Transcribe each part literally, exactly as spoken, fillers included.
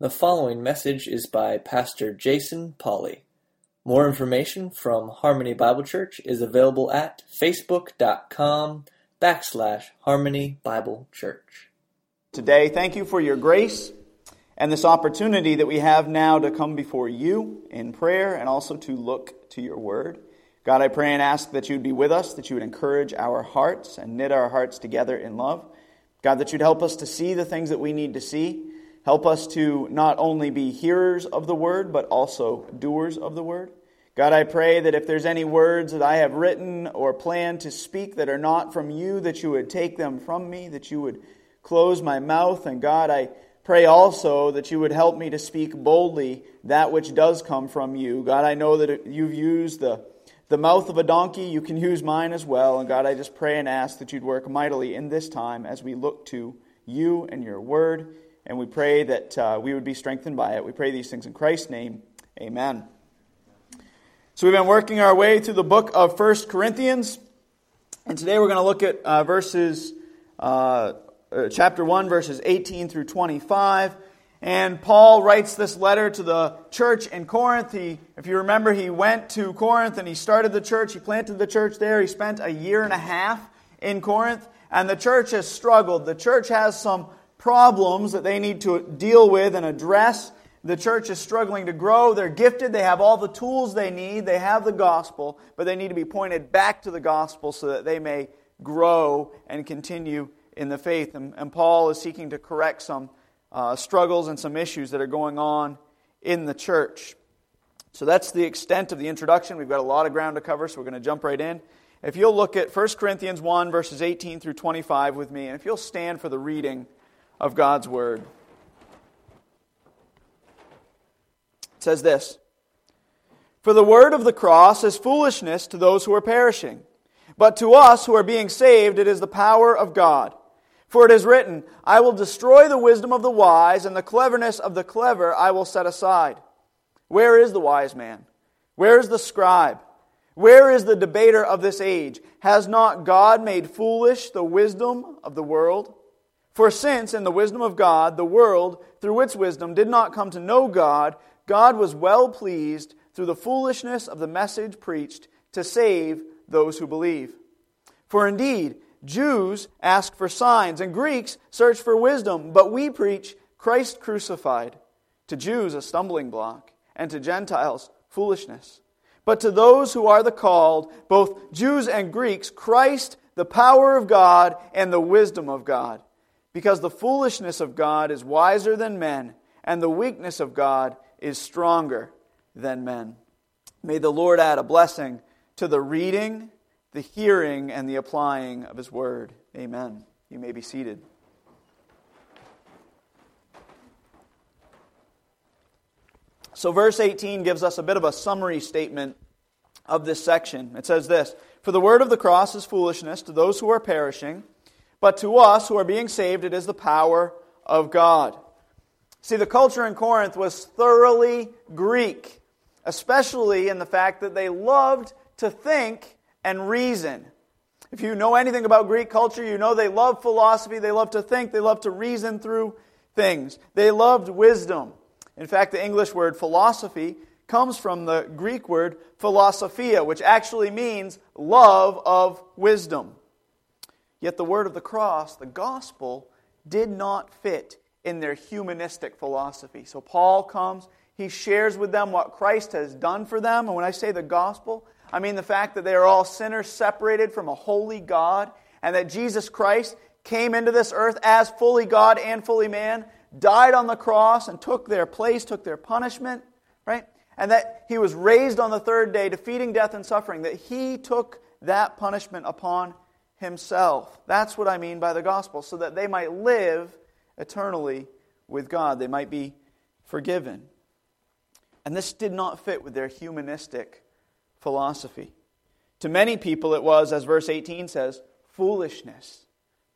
The following message is by Pastor Jason Pauley. More information from Harmony Bible Church is available at facebook.com backslash Harmony Bible Church. Today, thank you for your grace and this opportunity that we have now to come before you in prayer and also to look to your word. God, I pray and ask that you'd be with us, that you would encourage our hearts and knit our hearts together in love. God, that you'd help us to see the things that we need to see. Help us to not only be hearers of the word, but also doers of the word. God, I pray that if there's any words that I have written or planned to speak that are not from you, that you would take them from me, that you would close my mouth. And God, I pray also that you would help me to speak boldly that which does come from you. God, I know that you've used the, the mouth of a donkey. You can use mine as well. And God, I just pray and ask that you'd work mightily in this time as we look to you and your word. And we pray that uh, we would be strengthened by it. We pray these things in Christ's name. Amen. So we've been working our way through the book of First Corinthians. And today we're going to look at uh, verses, uh, chapter one, verses eighteen through twenty-five. And Paul writes this letter to the church in Corinth. He, if you remember, he went to Corinth and he started the church. He planted the church there. He spent a year and a half in Corinth. And the church has struggled. The church has some problems that they need to deal with and address. The church is struggling to grow. They're gifted. They have all the tools they need. They have the gospel, but they need to be pointed back to the gospel so that they may grow and continue in the faith. And, and Paul is seeking to correct some uh, struggles and some issues that are going on in the church. So that's the extent of the introduction. We've got a lot of ground to cover, so we're going to jump right in. If you'll look at First Corinthians one, verses eighteen through twenty-five with me, and if you'll stand for the reading of God's word. It says this: "For the word of the cross is foolishness to those who are perishing, but to us who are being saved it is the power of God. For it is written, I will destroy the wisdom of the wise, and the cleverness of the clever I will set aside. Where is the wise man? Where is the scribe? Where is the debater of this age? Has not God made foolish the wisdom of the world? For since, in the wisdom of God, the world, through its wisdom, did not come to know God, God was well pleased, through the foolishness of the message preached, to save those who believe. For indeed, Jews ask for signs, and Greeks search for wisdom, but we preach Christ crucified. To Jews a stumbling block, and to Gentiles foolishness. But to those who are the called, both Jews and Greeks, Christ, the power of God, and the wisdom of God. Because the foolishness of God is wiser than men, and the weakness of God is stronger than men." May the Lord add a blessing to the reading, the hearing, and the applying of His word. Amen. You may be seated. So verse eighteen gives us a bit of a summary statement of this section. It says this: "For the word of the cross is foolishness to those who are perishing, but to us who are being saved, it is the power of God." See, the culture in Corinth was thoroughly Greek, especially in the fact that they loved to think and reason. If you know anything about Greek culture, you know they love philosophy, they love to think, they love to reason through things. They loved wisdom. In fact, the English word philosophy comes from the Greek word philosophia, which actually means love of wisdom. Yet the word of the cross, the gospel, did not fit in their humanistic philosophy. So Paul comes, he shares with them what Christ has done for them. And when I say the gospel, I mean the fact that they are all sinners separated from a holy God, and that Jesus Christ came into this earth as fully God and fully man, died on the cross and took their place, took their punishment, right? And that He was raised on the third day, defeating death and suffering, that He took that punishment upon Himself. That's what I mean by the gospel, so that they might live eternally with God. They might be forgiven. And this did not fit with their humanistic philosophy. To many people it was, as verse eighteen says, foolishness.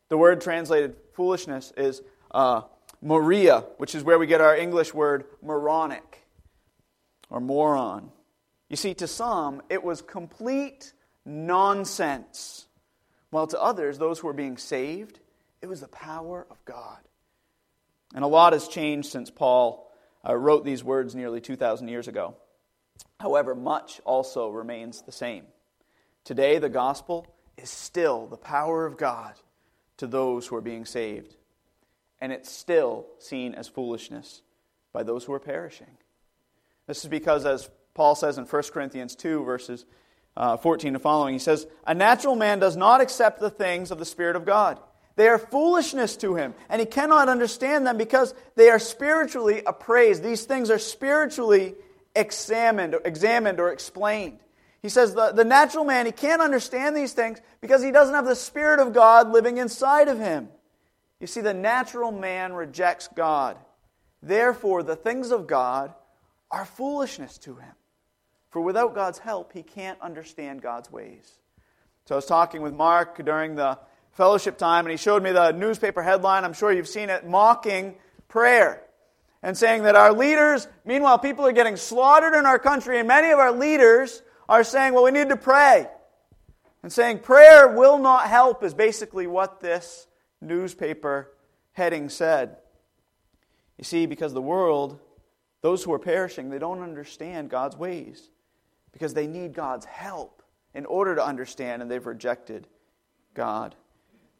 The word translated foolishness is uh, moria, which is where we get our English word moronic or moron. You see, to some, it was complete nonsense. While to others, those who are being saved, it was the power of God. And a lot has changed since Paul uh, wrote these words nearly two thousand years ago. However, much also remains the same. Today, the gospel is still the power of God to those who are being saved. And it's still seen as foolishness by those who are perishing. This is because, as Paul says in First Corinthians two, verses uh, fourteen and following, he says, "A natural man does not accept the things of the Spirit of God. They are foolishness to him, and he cannot understand them because they are spiritually appraised." These things are spiritually examined, examined or explained. He says the, the natural man, he can't understand these things because he doesn't have the Spirit of God living inside of him. You see, the natural man rejects God. Therefore, the things of God are foolishness to him. For without God's help, he can't understand God's ways. So I was talking with Mark during the fellowship time, and he showed me the newspaper headline, I'm sure you've seen it, mocking prayer. And saying that our leaders, meanwhile, people are getting slaughtered in our country, and many of our leaders are saying, well, we need to pray. And saying prayer will not help is basically what this newspaper heading said. You see, because the world, those who are perishing, they don't understand God's ways because they need God's help in order to understand, and they've rejected God.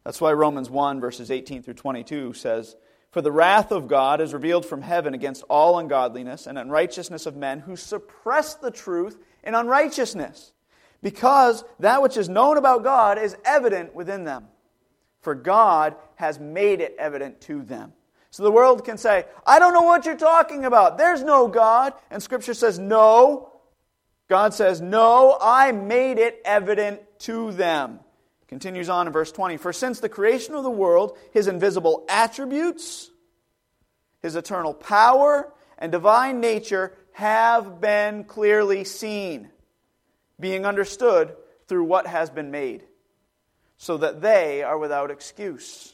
That's why Romans one, verses eighteen through twenty-two says, "For the wrath of God is revealed from heaven against all ungodliness and unrighteousness of men who suppress the truth in unrighteousness, because that which is known about God is evident within them. For God has made it evident to them." So the world can say, I don't know what you're talking about. There's no God. And Scripture says, no. God says, no, I made it evident to them. Continues on in verse twenty. "For since the creation of the world, His invisible attributes, His eternal power, and divine nature have been clearly seen, being understood through what has been made, so that they are without excuse."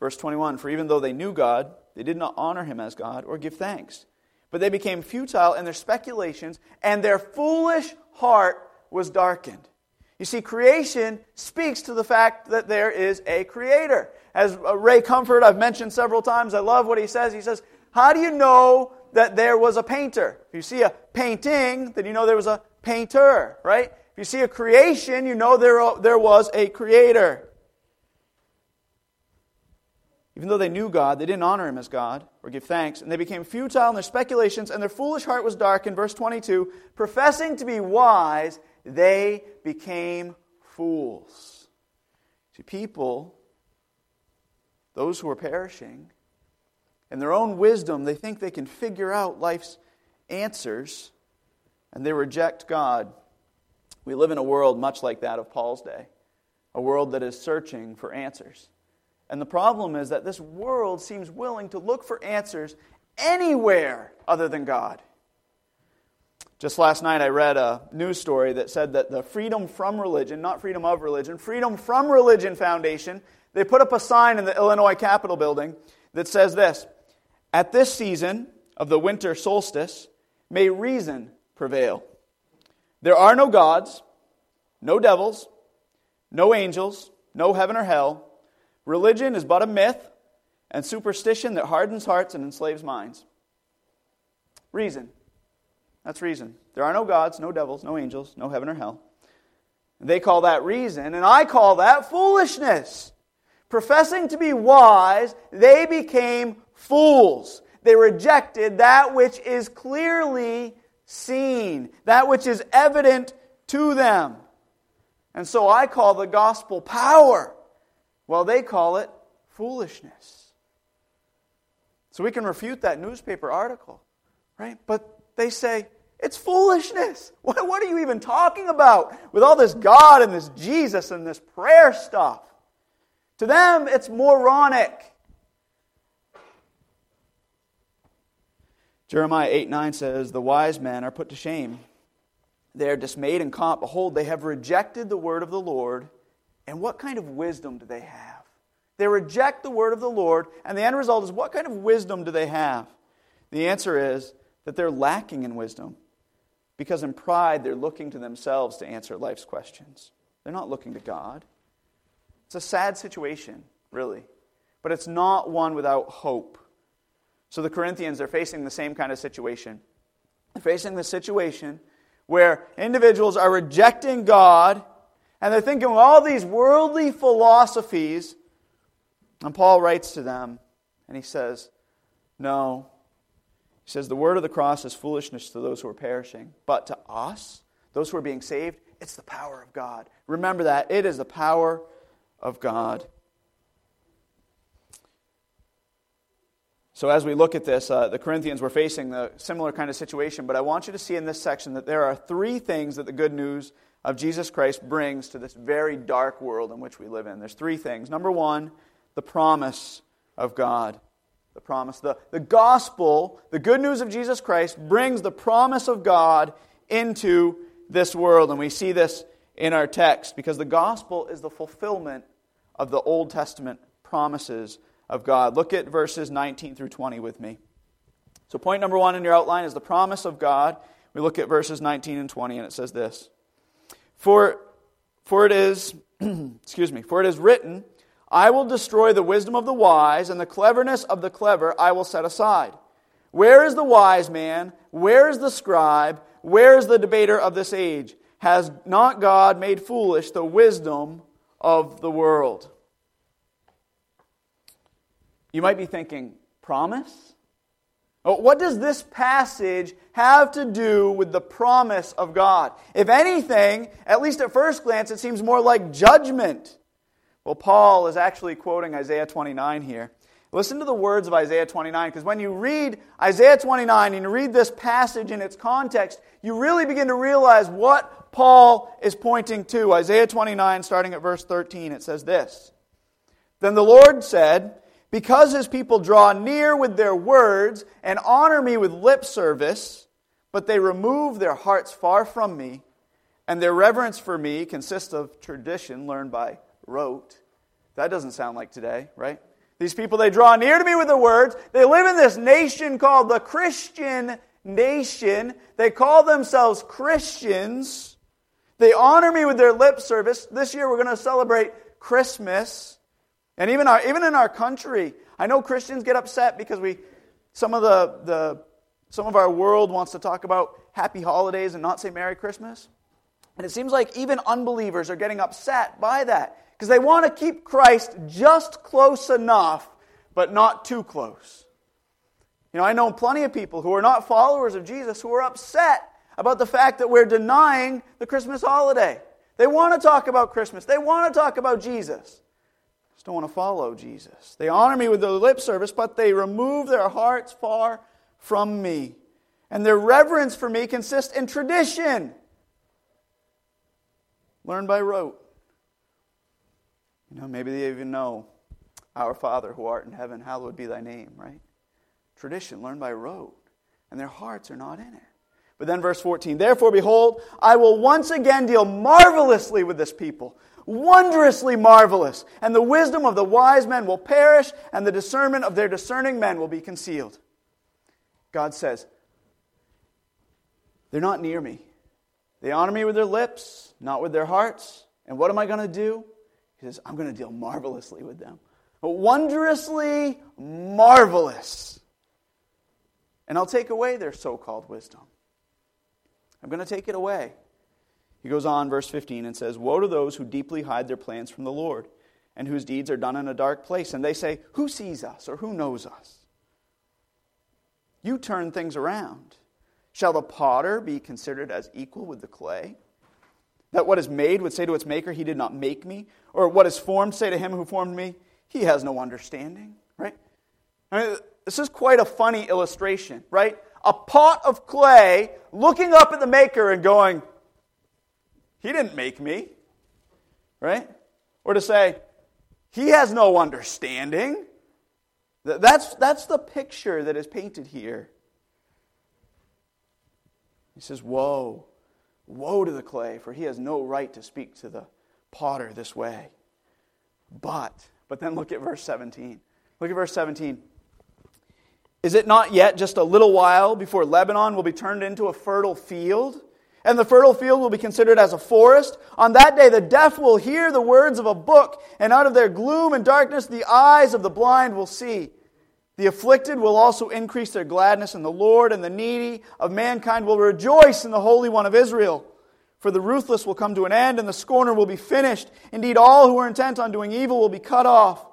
Verse twenty-one, "For even though they knew God, they did not honor Him as God or give thanks. But they became futile in their speculations, and their foolish heart was darkened." You see, creation speaks to the fact that there is a Creator. As Ray Comfort, I've mentioned several times, I love what he says. He says, how do you know that there was a painter? If you see a painting, then you know there was a painter, right? If you see a creation, you know there, there was a Creator. "Even though they knew God, they didn't honor Him as God or give thanks, and they became futile in their speculations, and their foolish heart was darkened." Verse twenty-two, "Professing to be wise, they became fools." See, people, those who are perishing, in their own wisdom, they think they can figure out life's answers, and they reject God. We live in a world much like that of Paul's day, a world that is searching for answers. And the problem is that this world seems willing to look for answers anywhere other than God. Just last night I read a news story that said that the Freedom From Religion, not Freedom of Religion, Freedom From Religion Foundation, they put up a sign in the Illinois Capitol building that says this, "At this season of the winter solstice, may reason prevail. There are no gods, no devils, no angels, no heaven or hell. Religion is but a myth and superstition that hardens hearts and enslaves minds." Reason. That's reason. There are no gods, no devils, no angels, no heaven or hell. They call that reason, and I call that foolishness. "Professing to be wise, they became fools. They rejected that which is clearly seen, that which is evident to them." And so I call the gospel power. Well, they call it foolishness. So we can refute that newspaper article, right? But they say, it's foolishness. What, what are you even talking about with all this God and this Jesus and this prayer stuff? To them, it's moronic. Jeremiah eight nine says, "The wise men are put to shame. They are dismayed and caught. Behold, they have rejected the word of the Lord." And what kind of wisdom do they have? They reject the word of the Lord, and the end result is, what kind of wisdom do they have? The answer is that they're lacking in wisdom, because in pride they're looking to themselves to answer life's questions. They're not looking to God. It's a sad situation, really, but it's not one without hope. So the Corinthians are facing the same kind of situation. They're facing the situation where individuals are rejecting God, and they're thinking of all these worldly philosophies. And Paul writes to them, and he says, no. He says, the word of the cross is foolishness to those who are perishing, but to us, those who are being saved, it's the power of God. Remember that. It is the power of God. So as we look at this, uh, the Corinthians were facing a similar kind of situation, but I want you to see in this section that there are three things that the good news of Jesus Christ brings to this very dark world in which we live in. There's three things. Number one, the promise of God. The promise. The, the gospel, the good news of Jesus Christ, brings the promise of God into this world. And we see this in our text, because the gospel is the fulfillment of the Old Testament promises of God. Look at verses nineteen through twenty with me. So point number one in your outline is the promise of God. We look at verses nineteen and twenty, and it says this. For, for it is, excuse me, for it is written, I will destroy the wisdom of the wise, and the cleverness of the clever I will set aside. Where is the wise man? Where is the scribe? Where is the debater of this age? Has not God made foolish the wisdom of the world? You might be thinking, promise? What does this passage have to do with the promise of God? If anything, at least at first glance, it seems more like judgment. Well, Paul is actually quoting Isaiah twenty-nine here. Listen to the words of Isaiah twenty-nine, because when you read Isaiah twenty-nine and you read this passage in its context, you really begin to realize what Paul is pointing to. Isaiah twenty-nine, starting at verse thirteen, it says this. Then the Lord said, because His people draw near with their words and honor me with lip service, but they remove their hearts far from me, and their reverence for me consists of tradition learned by rote. That doesn't sound like today, right? These people, they draw near to me with their words. They live in this nation called the Christian nation. They call themselves Christians. They honor me with their lip service. This year we're going to celebrate Christmas. And even our even in our country, I know Christians get upset because we some of the, the some of our world wants to talk about happy holidays and not say Merry Christmas. And it seems like even unbelievers are getting upset by that, because they want to keep Christ just close enough, but not too close. You know, I know plenty of people who are not followers of Jesus who are upset about the fact that we're denying the Christmas holiday. They want to talk about Christmas. They want to talk about Jesus. Just don't want to follow Jesus. They honor me with their lip service, but they remove their hearts far from me. And their reverence for me consists in tradition learned by rote. You know, maybe they even know, Our Father who art in heaven, hallowed be thy name, right? Tradition learned by rote. And their hearts are not in it. But then verse fourteen, therefore, behold, I will once again deal marvelously with this people, wondrously marvelous, and the wisdom of the wise men will perish, and the discernment of their discerning men will be concealed. God says, they're not near me. They honor me with their lips, not with their hearts. And what am I going to do? He says, I'm going to deal marvelously with them. But wondrously marvelous. And I'll take away their so-called wisdom. I'm going to take it away. He goes on, verse fifteen, and says, woe to those who deeply hide their plans from the Lord, and whose deeds are done in a dark place. And they say, who sees us, or who knows us? You turn things around. Shall the potter be considered as equal with the clay? That what is made would say to its maker, he did not make me? Or what is formed say to him who formed me, he has no understanding? Right? I mean, this is quite a funny illustration, right? A pot of clay looking up at the maker and going, he didn't make me. Right? Or to say, he has no understanding. That's, that's the picture that is painted here. He says, woe, woe to the clay, for he has no right to speak to the potter this way. But, but then look at verse seventeen. Look at verse seventeen. Is it not yet just a little while before Lebanon will be turned into a fertile field, and the fertile field will be considered as a forest. On that day the deaf will hear the words of a book, and out of their gloom and darkness the eyes of the blind will see. The afflicted will also increase their gladness in the Lord, and the needy of mankind will rejoice in the Holy One of Israel. For the ruthless will come to an end, and the scorner will be finished. Indeed, all who are intent on doing evil will be cut off.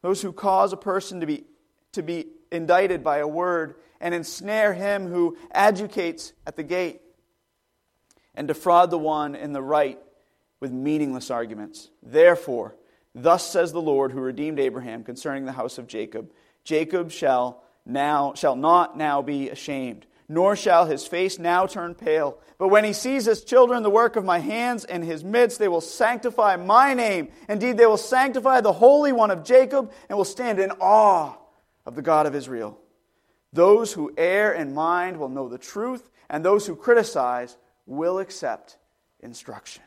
Those who cause a person to be to be indicted by a word, and ensnare him who adjudicates at the gate, and defraud the one in the right with meaningless arguments. Therefore, thus says the Lord who redeemed Abraham concerning the house of Jacob, Jacob shall now shall not now be ashamed, nor shall his face now turn pale. But when he sees his children, the work of my hands, in his midst they will sanctify my name. Indeed, they will sanctify the Holy One of Jacob, and will stand in awe of the God of Israel. Those who err in mind will know the truth, and those who criticize will accept instruction.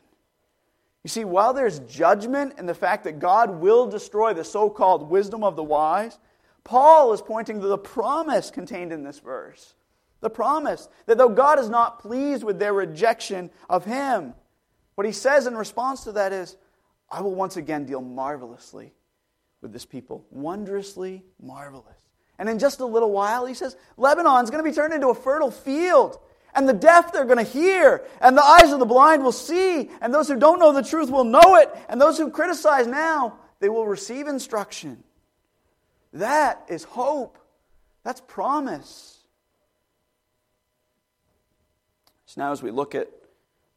You see, while there's judgment in the fact that God will destroy the so-called wisdom of the wise, Paul is pointing to the promise contained in this verse. The promise that though God is not pleased with their rejection of Him, what he says in response to that is, I will once again deal marvelously with this people. Wondrously marvelous. And in just a little while, he says, Lebanon's going to be turned into a fertile field. And the deaf, they're going to hear. And the eyes of the blind will see. And those who don't know the truth will know it. And those who criticize now, they will receive instruction. That is hope. That's promise. So now as we look at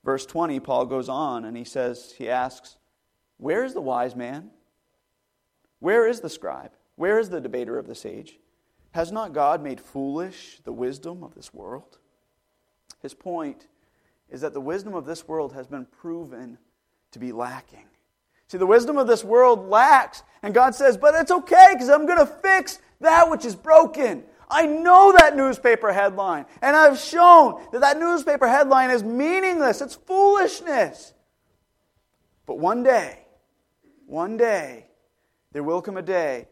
verse twenty, Paul goes on and he says, he asks, where is the wise man? Where is the scribe? Where is the debater of this age? Has not God made foolish the wisdom of this world? His point is that the wisdom of this world has been proven to be lacking. See, the wisdom of this world lacks, and God says, but it's okay because I'm going to fix that which is broken. I know that newspaper headline, and I've shown that that newspaper headline is meaningless. It's foolishness. But one day, one day, there will come a day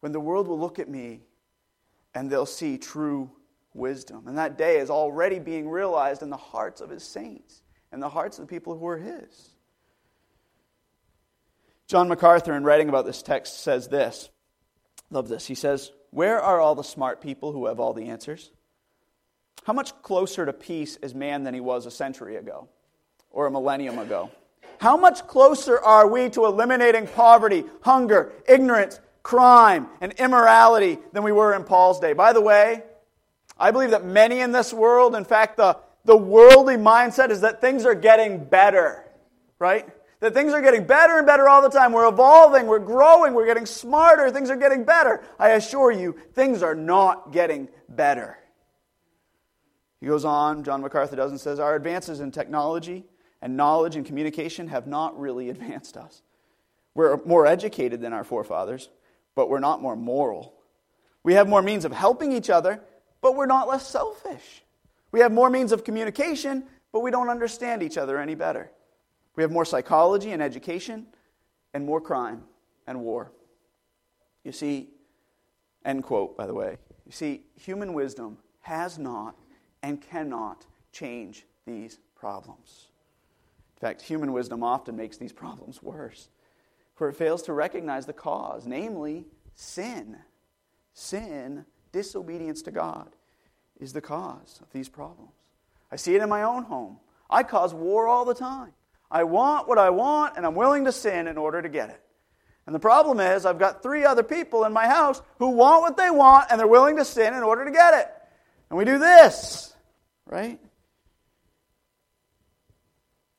when the world will look at me and they'll see true wisdom. And that day is already being realized in the hearts of His saints and the hearts of the people who are His. John MacArthur, in writing about this text, says this. Love this. He says, where are all the smart people who have all the answers? How much closer to peace is man than he was a century ago or a millennium ago? How much closer are we to eliminating poverty, hunger, ignorance, crime, and immorality than we were in Paul's day? By the way, I believe that many in this world, in fact, the, the worldly mindset is that things are getting better, right? That things are getting better and better all the time. We're evolving, we're growing, we're getting smarter, things are getting better. I assure you, things are not getting better. He goes on, John MacArthur does, and says, our advances in technology and knowledge and communication have not really advanced us. We're more educated than our forefathers, but we're not more moral. We have more means of helping each other, but we're not less selfish. We have more means of communication, but we don't understand each other any better. We have more psychology and education, and more crime and war. You see, end quote, by the way. You see, human wisdom has not and cannot change these problems. In fact, human wisdom often makes these problems worse, for it fails to recognize the cause, namely sin. Sin, disobedience to God, is the cause of these problems. I see it in my own home. I cause war all the time. I want what I want, and I'm willing to sin in order to get it. And the problem is, I've got three other people in my house who want what they want, and they're willing to sin in order to get it. And we do this, right?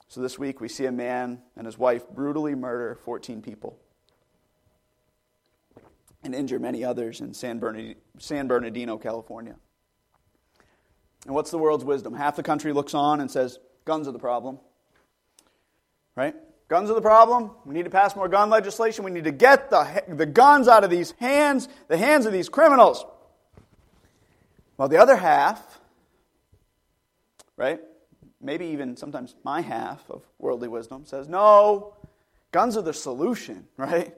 So this week we see a man and his wife brutally murder fourteen people and injure many others in San Bernardino, California. And what's the world's wisdom? Half the country looks on and says, guns are the problem. Right? Guns are the problem. We need to pass more gun legislation. We need to get the, the guns out of these hands, the hands of these criminals. Well, the other half, right? Maybe even sometimes my half of worldly wisdom says, no, guns are the solution, right?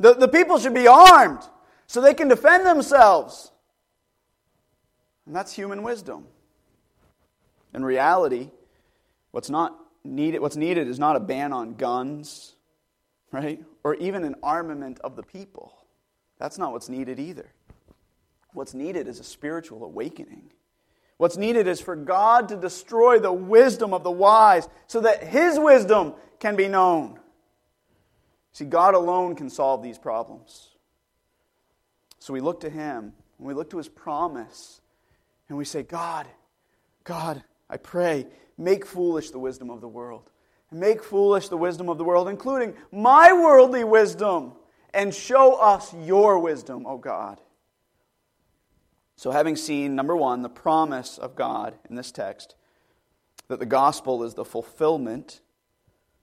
The, the people should be armed so they can defend themselves. And that's human wisdom. In reality, what's not needed, what's needed is not a ban on guns, right? Or even an armament of the people. That's not what's needed either. What's needed is a spiritual awakening. What's needed is for God to destroy the wisdom of the wise so that His wisdom can be known. See, God alone can solve these problems. So we look to Him, and we look to His promise, and we say, God, God, I pray, make foolish the wisdom of the world. Make foolish the wisdom of the world, including my worldly wisdom, and show us your wisdom, O God. So having seen, number one, the promise of God in this text, that the gospel is the fulfillment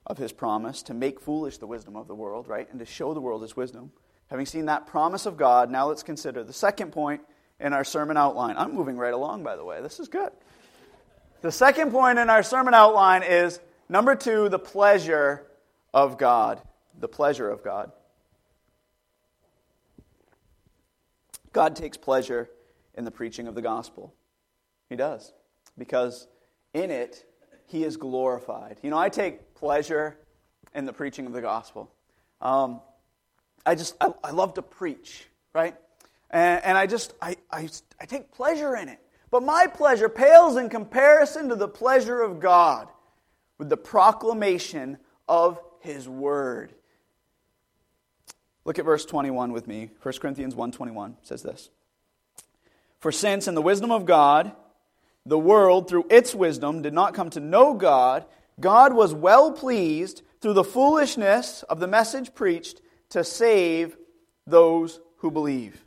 of His promise to make foolish the wisdom of the world, right? And to show the world His wisdom. Having seen that promise of God, now let's consider the second point in our sermon outline. I'm moving right along, by the way. This is good. The second point in our sermon outline is, number two, the pleasure of God. The pleasure of God. God takes pleasure in the preaching of the gospel. He does. Because in it, He is glorified. You know, I take pleasure in the preaching of the gospel. Um, I just, I, I love to preach, right? And, and I just, I, I, I take pleasure in it. But my pleasure pales in comparison to the pleasure of God with the proclamation of His word. Look at verse twenty-one with me. First Corinthians one twenty-one says this. For since in the wisdom of God, the world through its wisdom did not come to know God, God was well pleased through the foolishness of the message preached to save those who believe.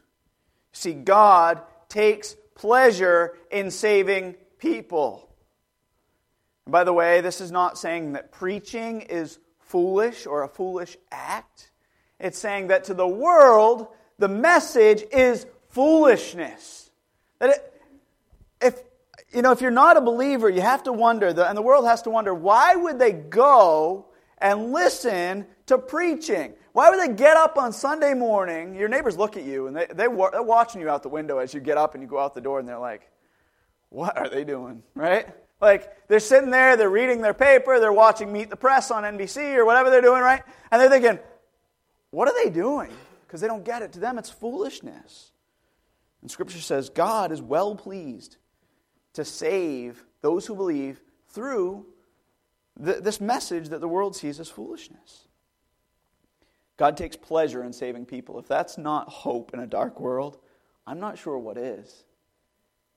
See, God takes pleasure in saving people. And by the way, this is not saying that preaching is foolish or a foolish act. It's saying that to the world, the message is foolishness. That it, if you know, if you're not a believer, you have to wonder, and the world has to wonder, why would they go and listen to preaching? Why would they get up on Sunday morning? Your neighbors look at you, and they, they, they're watching you out the window as you get up and you go out the door, and they're like, what are they doing, right? Like, they're sitting there, they're reading their paper, they're watching Meet the Press on N B C or whatever they're doing, right? And they're thinking, what are they doing? Because they don't get it. To them, it's foolishness. And Scripture says God is well pleased to save those who believe through th- this message that the world sees as foolishness. God takes pleasure in saving people. If that's not hope in a dark world, I'm not sure what is.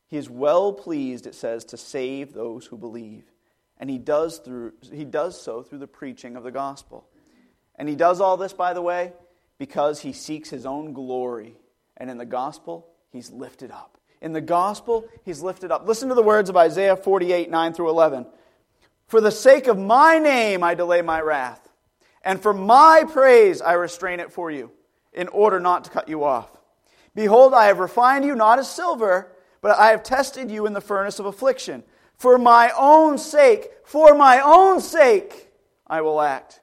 He is well pleased, it says, to save those who believe. And he does through he does so through the preaching of the gospel. And he does all this, by the way, because he seeks his own glory. And in the gospel, he's lifted up. In the gospel, he's lifted up. Listen to the words of Isaiah forty-eight, nine through eleven. For the sake of my name, I delay my wrath. And for my praise, I restrain it for you, in order not to cut you off. Behold, I have refined you not as silver, but I have tested you in the furnace of affliction. For my own sake, for my own sake, I will act.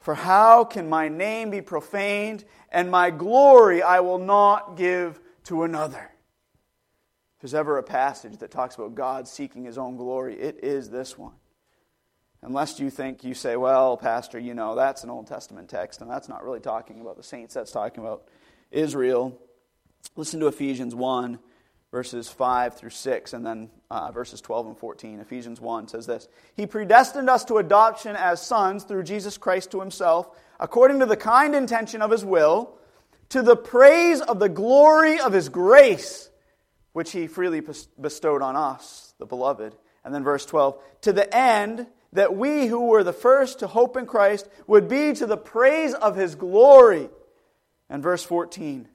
For how can my name be profaned, and my glory I will not give to another? If there's ever a passage that talks about God seeking His own glory, it is this one. Unless you think, you say, well, Pastor, you know, that's an Old Testament text, and that's not really talking about the saints, that's talking about Israel. Listen to Ephesians one, verses five through six, and then uh, verses twelve and fourteen. Ephesians one says this, He predestined us to adoption as sons through Jesus Christ to Himself, according to the kind intention of His will, to the praise of the glory of His grace, which He freely bestowed on us, the beloved. And then verse twelve, to the end that we who were the first to hope in Christ would be to the praise of His glory. And verse fourteen,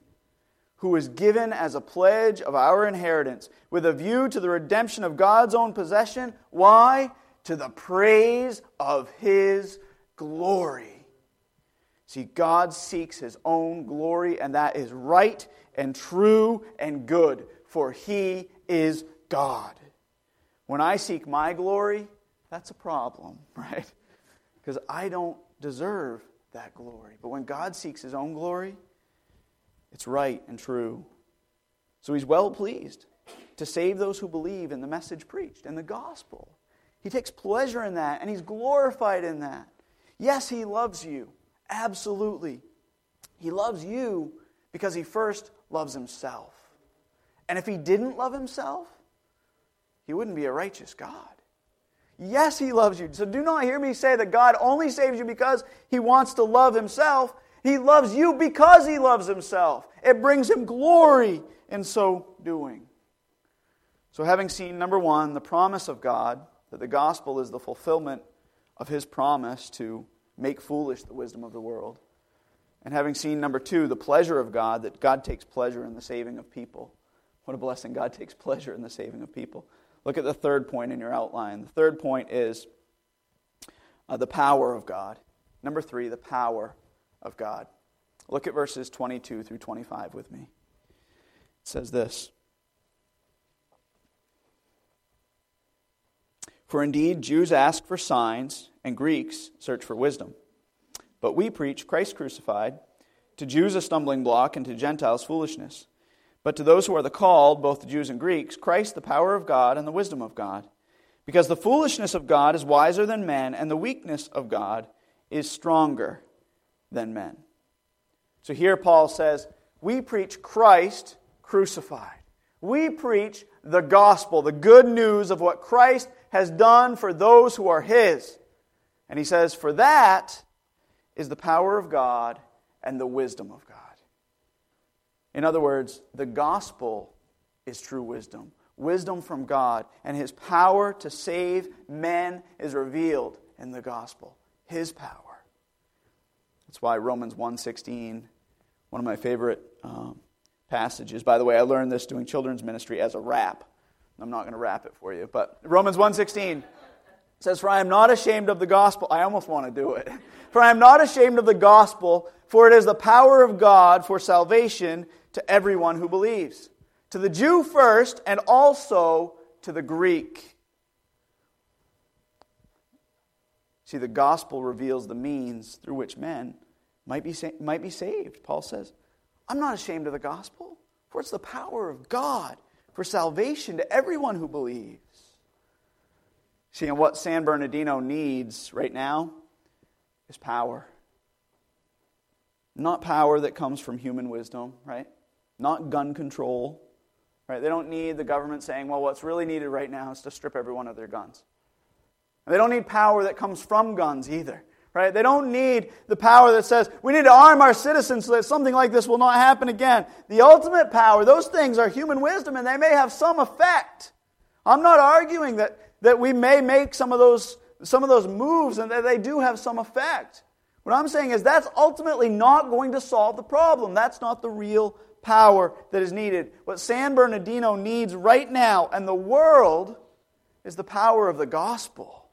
who is given as a pledge of our inheritance with a view to the redemption of God's own possession. Why? To the praise of His glory. See, God seeks His own glory, and that is right and true and good, for He is God. When I seek my glory, that's a problem, right? Because I don't deserve that glory. But when God seeks His own glory, it's right and true. So He's well pleased to save those who believe in the message preached, in the gospel. He takes pleasure in that, and he's glorified in that. Yes, he loves you. Absolutely. He loves you because he first loves himself. And if he didn't love himself, he wouldn't be a righteous God. Yes, he loves you. So do not hear me say that God only saves you because he wants to love himself. He loves you because he loves himself. It brings him glory in so doing. So having seen, number one, the promise of God, that the gospel is the fulfillment of his promise to make foolish the wisdom of the world. And having seen, number two, the pleasure of God, that God takes pleasure in the saving of people. What a blessing. God takes pleasure in the saving of people. Look at the third point in your outline. The third point is uh, the power of God. Number three, the power of God. Look at verses twenty-two through twenty-five with me. It says this. For indeed, Jews ask for signs, and Greeks search for wisdom. But we preach Christ crucified, to Jews a stumbling block, and to Gentiles foolishness. But to those who are the called, both the Jews and Greeks, Christ the power of God and the wisdom of God. Because the foolishness of God is wiser than men, and the weakness of God is stronger than men. So here Paul says, we preach Christ crucified. We preach the gospel, the good news of what Christ has done for those who are his. And he says, for that is the power of God and the wisdom of God. In other words, the gospel is true wisdom. Wisdom from God, and his power to save men is revealed in the gospel. His power. That's why Romans one sixteen, one of my favorite um, passages. By the way, I learned this doing children's ministry as a rap. I'm not going to wrap it for you, but Romans one sixteen says, For I am not ashamed of the gospel. I almost want to do it. For I am not ashamed of the gospel, for it is the power of God for salvation to everyone who believes. To the Jew first, and also to the Greek. See, the gospel reveals the means through which men might be sa- might be saved. Paul says, I'm not ashamed of the gospel, for it's the power of God for salvation to everyone who believes. See, and what San Bernardino needs right now is power. Not power that comes from human wisdom, right? Not gun control, right? They don't need the government saying, well, what's really needed right now is to strip everyone of their guns. And they don't need power that comes from guns either, right? They don't need the power that says, we need to arm our citizens so that something like this will not happen again. The ultimate power, those things are human wisdom, and they may have some effect. I'm not arguing that, that we may make some of those some of those moves and that they do have some effect. What I'm saying is that's ultimately not going to solve the problem. That's not the real power that is needed. What San Bernardino needs right now and the world is the power of the gospel.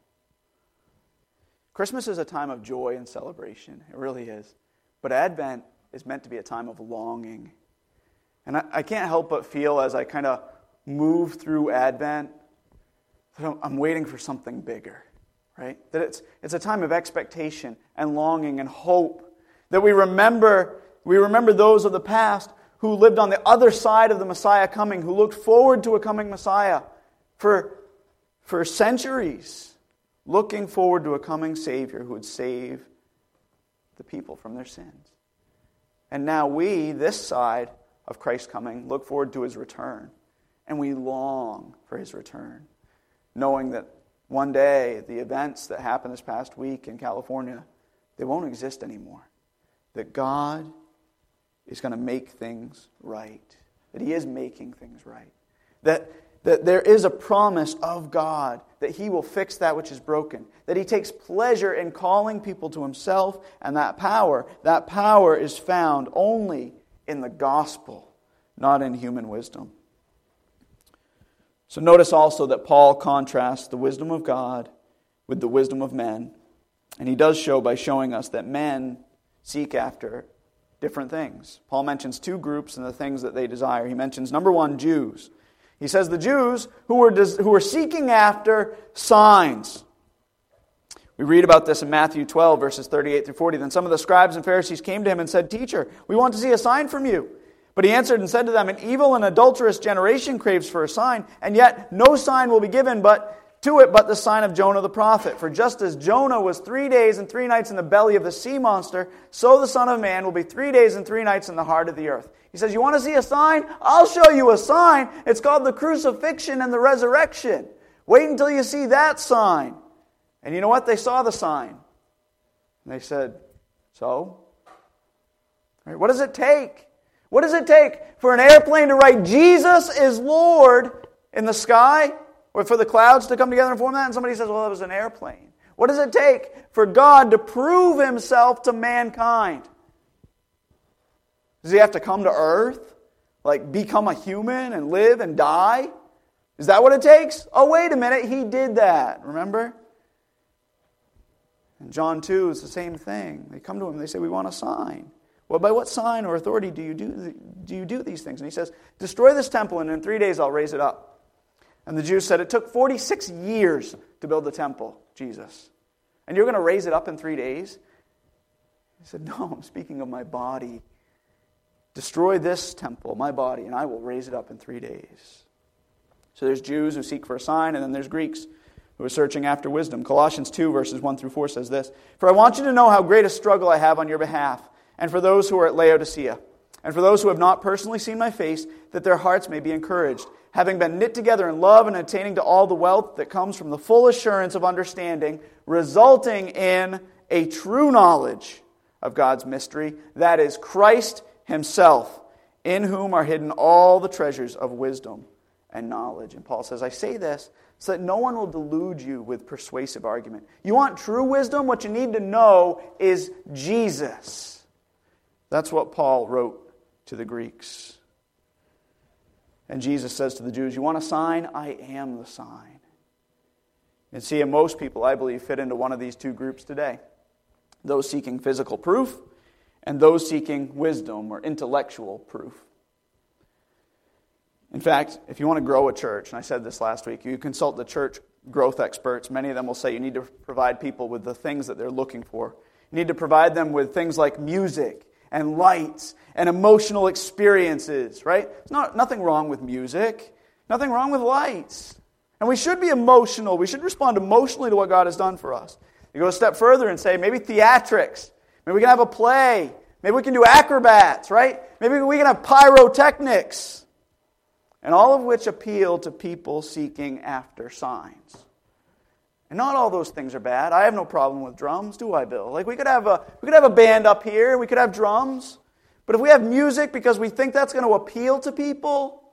Christmas is a time of joy and celebration. It really is. But Advent is meant to be a time of longing. And I, I can't help but feel as I kind of move through Advent that I'm, I'm waiting for something bigger, right? That it's it's a time of expectation and longing and hope. That we remember, we remember those of the past who lived on the other side of the Messiah coming, who looked forward to a coming Messiah for, for centuries. Looking forward to a coming Savior who would save the people from their sins. And now we, this side of Christ's coming, look forward to his return. And we long for his return. Knowing that one day, the events that happened this past week in California, they won't exist anymore. That God is going to make things right. That he is making things right. That That there is a promise of God that he will fix that which is broken. That he takes pleasure in calling people to himself. And that power, that power is found only in the gospel, not in human wisdom. So notice also that Paul contrasts the wisdom of God with the wisdom of men. And he does so by showing us that men seek after different things. Paul mentions two groups and the things that they desire. He mentions, number one, Jews. He says the Jews who were who were seeking after signs. We read about this in Matthew twelve, verses thirty-eight through forty. Then some of the scribes and Pharisees came to him and said, Teacher, we want to see a sign from you. But he answered and said to them, an evil and adulterous generation craves for a sign, and yet no sign will be given but to it but the sign of Jonah the prophet. For just as Jonah was three days and three nights in the belly of the sea monster, so the Son of Man will be three days and three nights in the heart of the earth. He says, you want to see a sign? I'll show you a sign. It's called the crucifixion and the resurrection. Wait until you see that sign. And you know what? They saw the sign. And they said, so? Right, what does it take? What does it take for an airplane to write Jesus is Lord in the sky? Or for the clouds to come together and form that? And somebody says, well, it was an airplane. What does it take for God to prove Himself to mankind? Does He have to come to earth? Like become a human and live and die? Is that what it takes? Oh, wait a minute. He did that. Remember? And John two is the same thing. They come to Him and they say, we want a sign. Well, by what sign or authority do you do, do you do these things? And He says, destroy this temple and in three days I'll raise it up. And the Jews said, it took forty-six years to build the temple, Jesus. And you're going to raise it up in three days? He said, no, I'm speaking of my body. Destroy this temple, my body, and I will raise it up in three days. So there's Jews who seek for a sign, and then there's Greeks who are searching after wisdom. Colossians two, verses one through four says this, for I want you to know how great a struggle I have on your behalf, and for those who are at Laodicea, and for those who have not personally seen my face, that their hearts may be encouraged, having been knit together in love and attaining to all the wealth that comes from the full assurance of understanding, resulting in a true knowledge of God's mystery, that is Christ Himself, in whom are hidden all the treasures of wisdom and knowledge. And Paul says, I say this so that no one will delude you with persuasive argument. You want true wisdom? What you need to know is Jesus. That's what Paul wrote to the Greeks. And Jesus says to the Jews, you want a sign? I am the sign. And see, and most people, I believe, fit into one of these two groups today. Those seeking physical proof and those seeking wisdom or intellectual proof. In fact, if you want to grow a church, and I said this last week, you consult the church growth experts. Many of them will say you need to provide people with the things that they're looking for. You need to provide them with things like music and lights and emotional experiences, right? There's not, nothing wrong with music, nothing wrong with lights. And we should be emotional. We should respond emotionally to what God has done for us. You go a step further and say, maybe theatrics. Maybe we can have a play. Maybe we can do acrobats, right? Maybe we can have pyrotechnics. And all of which appeal to people seeking after signs. And not all those things are bad. I have no problem with drums, do I, Bill? Like we could have a we could have a band up here, we could have drums. But if we have music because we think that's going to appeal to people,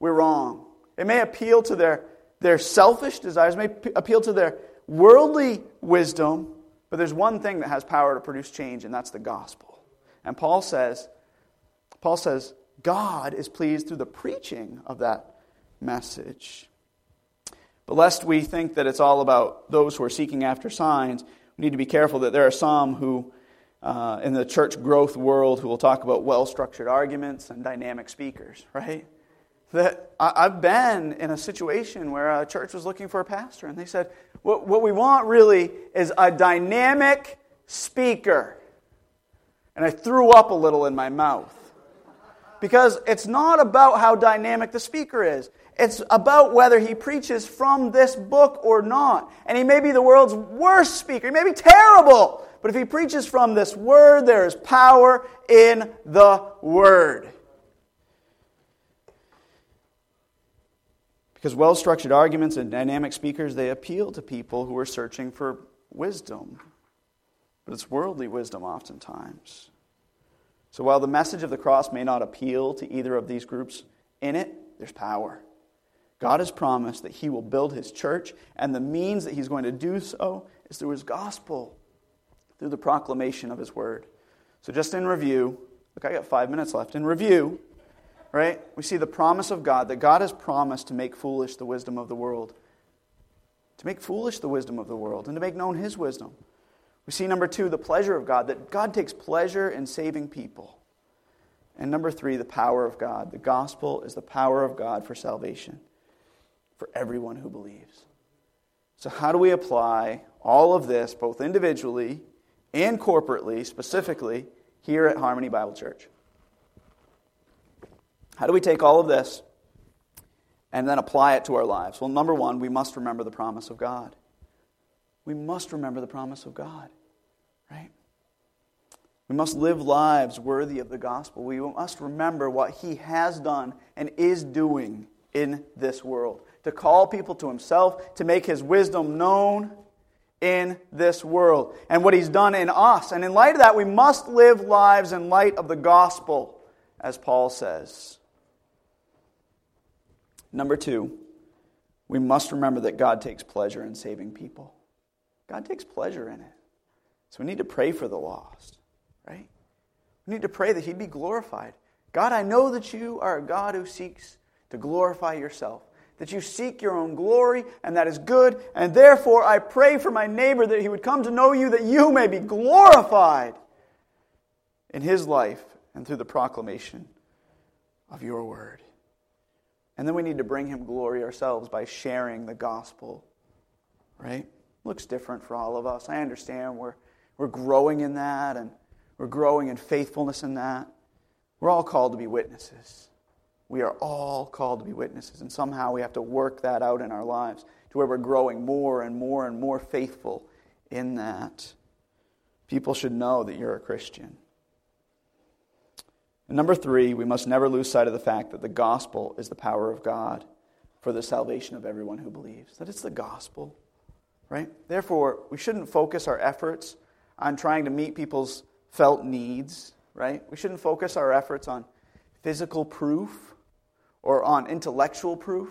we're wrong. It may appeal to their, their selfish desires, it may p- appeal to their worldly wisdom, but there's one thing that has power to produce change, and that's the gospel. And Paul says, Paul says, God is pleased through the preaching of that message. But lest we think that it's all about those who are seeking after signs, we need to be careful that there are some who, uh, in the church growth world, who will talk about well-structured arguments and dynamic speakers, right? That I've been in a situation where a church was looking for a pastor, and they said, what, what we want really is a dynamic speaker. And I threw up a little in my mouth. Because it's not about how dynamic the speaker is. It's about whether he preaches from this book or not. And he may be the world's worst speaker. He may be terrible. But if he preaches from this word, there is power in the word. Because well-structured arguments and dynamic speakers, they appeal to people who are searching for wisdom. But it's worldly wisdom oftentimes. So while the message of the cross may not appeal to either of these groups, in it, there's power. God has promised that He will build His church, and the means that He's going to do so is through His gospel, through the proclamation of His word. So just in review, look, I got five minutes left. In review, right, we see the promise of God, that God has promised to make foolish the wisdom of the world. To make foolish the wisdom of the world, and to make known His wisdom. We see, number two, the pleasure of God, that God takes pleasure in saving people. And number three, the power of God. The gospel is the power of God for salvation, for everyone who believes. So how do we apply all of this, both individually and corporately, specifically, here at Harmony Bible Church? How do we take all of this and then apply it to our lives? Well, number one, we must remember the promise of God. We must remember the promise of God, right? We must live lives worthy of the gospel. We must remember what He has done and is doing in this world, to call people to Himself, to make His wisdom known in this world, and what He's done in us. And in light of that, we must live lives in light of the gospel, as Paul says. Number two, we must remember that God takes pleasure in saving people. God takes pleasure in it. So we need to pray for the lost, right? We need to pray that He'd be glorified. God, I know that You are a God who seeks to glorify Yourself, that You seek Your own glory, and that is good, and therefore I pray for my neighbor that he would come to know You, that You may be glorified in his life and through the proclamation of Your word. And then we need to bring Him glory ourselves by sharing the gospel, right? Looks different for all of us. I understand we're, we're growing in that, and we're growing in faithfulness in that. We're all called to be witnesses. We are all called to be witnesses, and somehow we have to work that out in our lives to where we're growing more and more and more faithful in that. People should know that you're a Christian. And number three, we must never lose sight of the fact that the gospel is the power of God for the salvation of everyone who believes. That it's the gospel, right? Therefore, we shouldn't focus our efforts on trying to meet people's felt needs, right? We shouldn't focus our efforts on physical proof or on intellectual proof.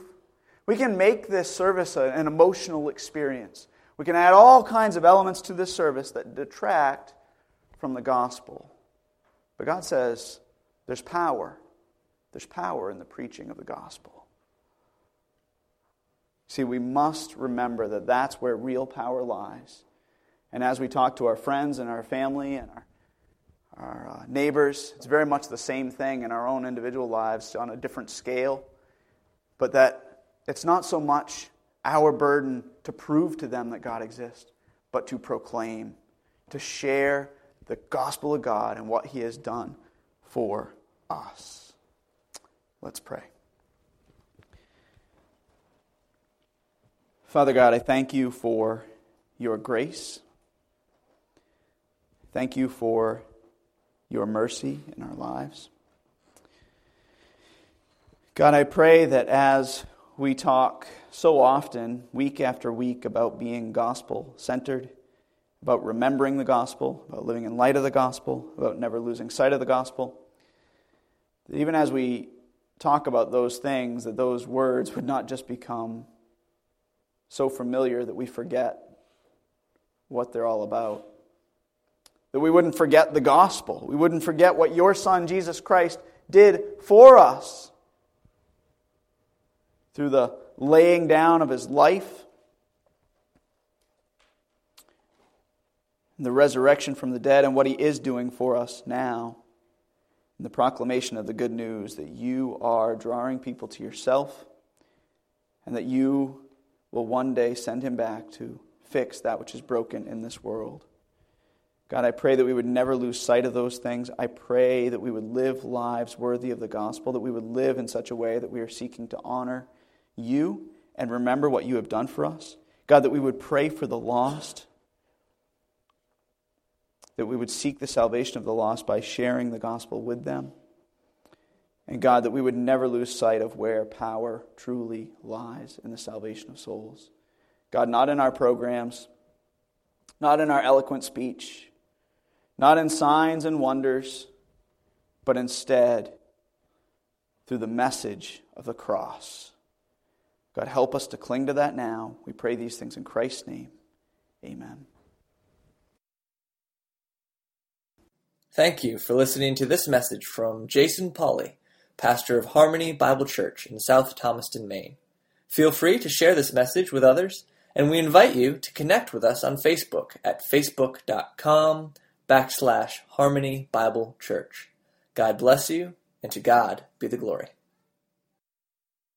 We can make this service an emotional experience. We can add all kinds of elements to this service that detract from the gospel. But God says, There's power. There's power in the preaching of the gospel. See, we must remember that that's where real power lies. And as we talk to our friends and our family and our, our neighbors, it's very much the same thing in our own individual lives on a different scale. But that it's not so much our burden to prove to them that God exists, but to proclaim, to share the gospel of God and what He has done for us. Let's pray. Father God, I thank You for Your grace. Thank You for Your mercy in our lives. God, I pray that as we talk so often, week after week, about being gospel-centered, about remembering the gospel, about living in light of the gospel, about never losing sight of the gospel, that even as we talk about those things, that those words would not just become so familiar that we forget what they're all about. That we wouldn't forget the gospel. We wouldn't forget what Your Son, Jesus Christ, did for us through the laying down of His life, the resurrection from the dead, and what He is doing for us now. And the proclamation of the good news that You are drawing people to Yourself, and that You will one day send Him back to fix that which is broken in this world. God, I pray that we would never lose sight of those things. I pray that we would live lives worthy of the gospel, that we would live in such a way that we are seeking to honor You and remember what You have done for us. God, that we would pray for the lost, that we would seek the salvation of the lost by sharing the gospel with them. And God, that we would never lose sight of where power truly lies in the salvation of souls. God, not in our programs, not in our eloquent speech, not in signs and wonders, but instead through the message of the cross. God, help us to cling to that now. We pray these things in Christ's name. Amen. Thank you for listening to this message from Jason Pauley, pastor of Harmony Bible Church in South Thomaston, Maine. Feel free to share this message with others, and we invite you to connect with us on Facebook at facebook.com backslash Harmony Bible Church. God bless you, and to God be the glory.